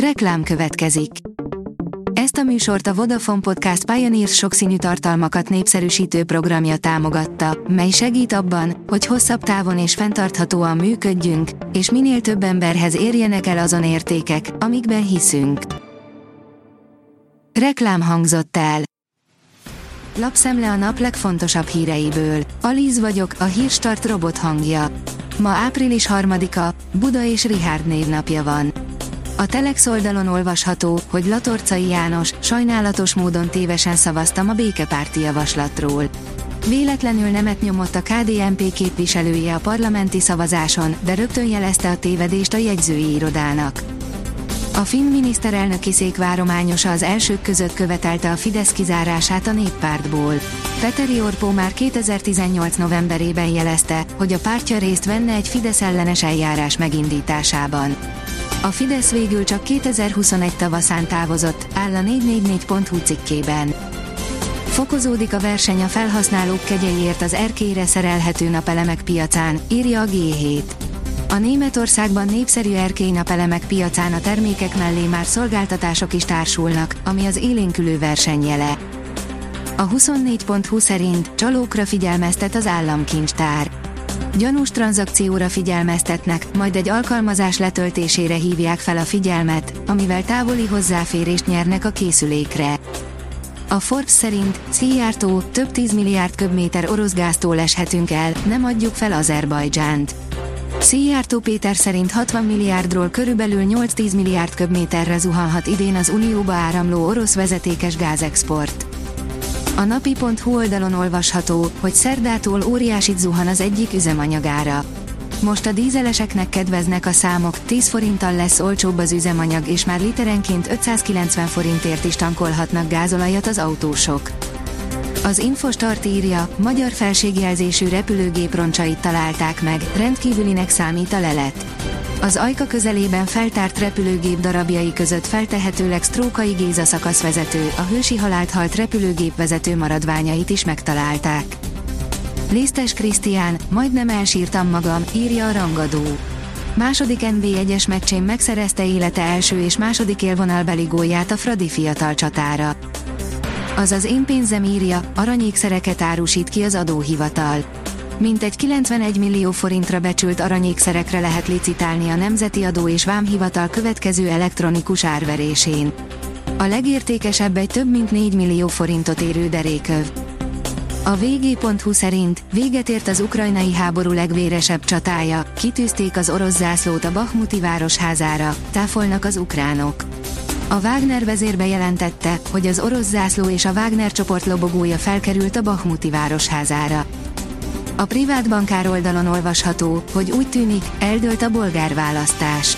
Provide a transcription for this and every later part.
Reklám következik. Ezt a műsort a Vodafone Podcast Pioneers sokszínű tartalmakat népszerűsítő programja támogatta, mely segít abban, hogy hosszabb távon és fenntarthatóan működjünk, és minél több emberhez érjenek el azon értékek, amikben hiszünk. Reklám hangzott el. Lapszemle a nap legfontosabb híreiből. Alíz vagyok, a Hírstart robot hangja. Ma április 3-a, Buda és Richárd névnapja van. A Telex oldalon olvasható, hogy Latorcai János sajnálatos módon tévesen szavaztam a békepárti javaslatról. Véletlenül nemet nyomott a KDNP képviselője a parlamenti szavazáson, de rögtön jelezte a tévedést a jegyzői irodának. A finn miniszterelnöki szék várományosa az elsők között követelte a Fidesz kizárását a néppártból. Petteri Orpo már 2018. novemberében jelezte, hogy a pártja részt venne egy Fidesz ellenes eljárás megindításában. A Fidesz végül csak 2021 tavaszán távozott, áll a 444.hu cikkében. Fokozódik a verseny a felhasználók kegyeiért az erkélyre szerelhető napelemek piacán, írja a G7. A Németországban népszerű erkély napelemek piacán a termékek mellé már szolgáltatások is társulnak, ami az élénkülő versenyjele. A 24.hu szerint csalókra figyelmeztet az államkincstár. Gyanús tranzakcióra figyelmeztetnek, majd egy alkalmazás letöltésére hívják fel a figyelmet, amivel távoli hozzáférést nyernek a készülékre. A Forbes szerint Szijjártó, több 10 milliárd köbméter orosz gáztól eshetünk el, nem adjuk fel Azerbajdzsánt. Szijjártó Péter szerint 60 milliárdról körülbelül 8-10 milliárd köbméterre zuhanhat idén az Unióba áramló orosz vezetékes gázexport. A napi.hu oldalon olvasható, hogy szerdától óriásit zuhan az egyik üzemanyagára. Most a dízeleseknek kedveznek a számok, 10 forinttal lesz olcsóbb az üzemanyag, és már literenként 590 forintért is tankolhatnak gázolajat az autósok. Az Infostart írja, magyar felségjelzésű repülőgép roncsait találták meg, rendkívülinek számít a lelet. Az Ajka közelében feltárt repülőgép darabjai között feltehetőleg Strókai Géza szakaszvezető, a hősi halált halt repülőgépvezető maradványait is megtalálták. Léztes Krisztián, majdnem elsírtam magam, írja a rangadó. Második NB1-es meccsén megszerezte élete első és második élvonalbeli gólját a Fradi fiatal csatára. Azaz Én pénzem írja, aranyékszereket árusít ki az adóhivatal. Mintegy 91 millió forintra becsült aranyékszerekre lehet licitálni a Nemzeti Adó és Vámhivatal következő elektronikus árverésén. A legértékesebb egy több mint 4 millió forintot érő deréköv. A VG.hu szerint véget ért az ukrajnai háború legvéresebb csatája, kitűzték az orosz zászlót a bachmuti városházára, táfolnak az ukránok. A Wagner vezér bejelentette, hogy az orosz zászló és a Wagner csoport lobogója felkerült a bachmuti városházára. A Privátbankár oldalon olvasható, hogy úgy tűnik, eldőlt a bolgár választás.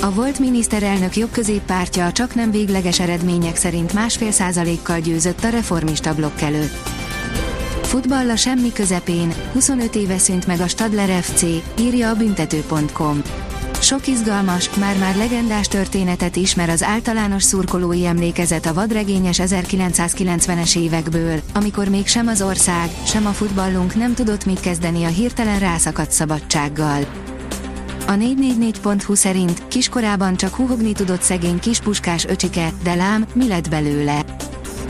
A volt miniszterelnök jobbközéppártja a csaknem végleges eredmények szerint 1,5%-kal győzött a reformista blokk előtt. Futball a semmi közepén, 25 éve szűnt meg a Stadler FC, írja a büntető.com. Sok izgalmas, már-már legendás történetet ismer az általános szurkolói emlékezet a vadregényes 1990-es évekből, amikor még sem az ország, sem a futballunk nem tudott mit kezdeni a hirtelen rászakadt szabadsággal. A 444.hu szerint kiskorában csak huhogni tudott szegény kis Puskás öcsike, de lám, mi lett belőle?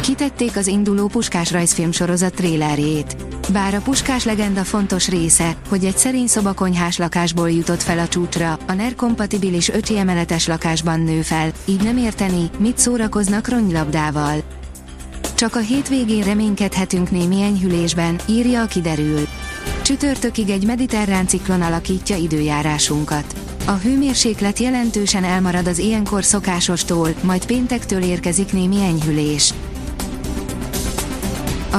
Kitették az induló Puskás rajzfilm sorozat trélerjét. Bár a Puskás legenda fontos része, hogy egy szerény szobakonyhás lakásból jutott fel a csúcsra, a NER-kompatibilis öcsi emeletes lakásban nő fel, így nem érteni, mit szórakoznak ronylabdával. Csak a hétvégén reménykedhetünk némi enyhülésben, írja a Kiderül. Csütörtökig egy mediterrán ciklon alakítja időjárásunkat. A hőmérséklet jelentősen elmarad az ilyenkor szokásostól, majd péntektől érkezik némi enyhülés. A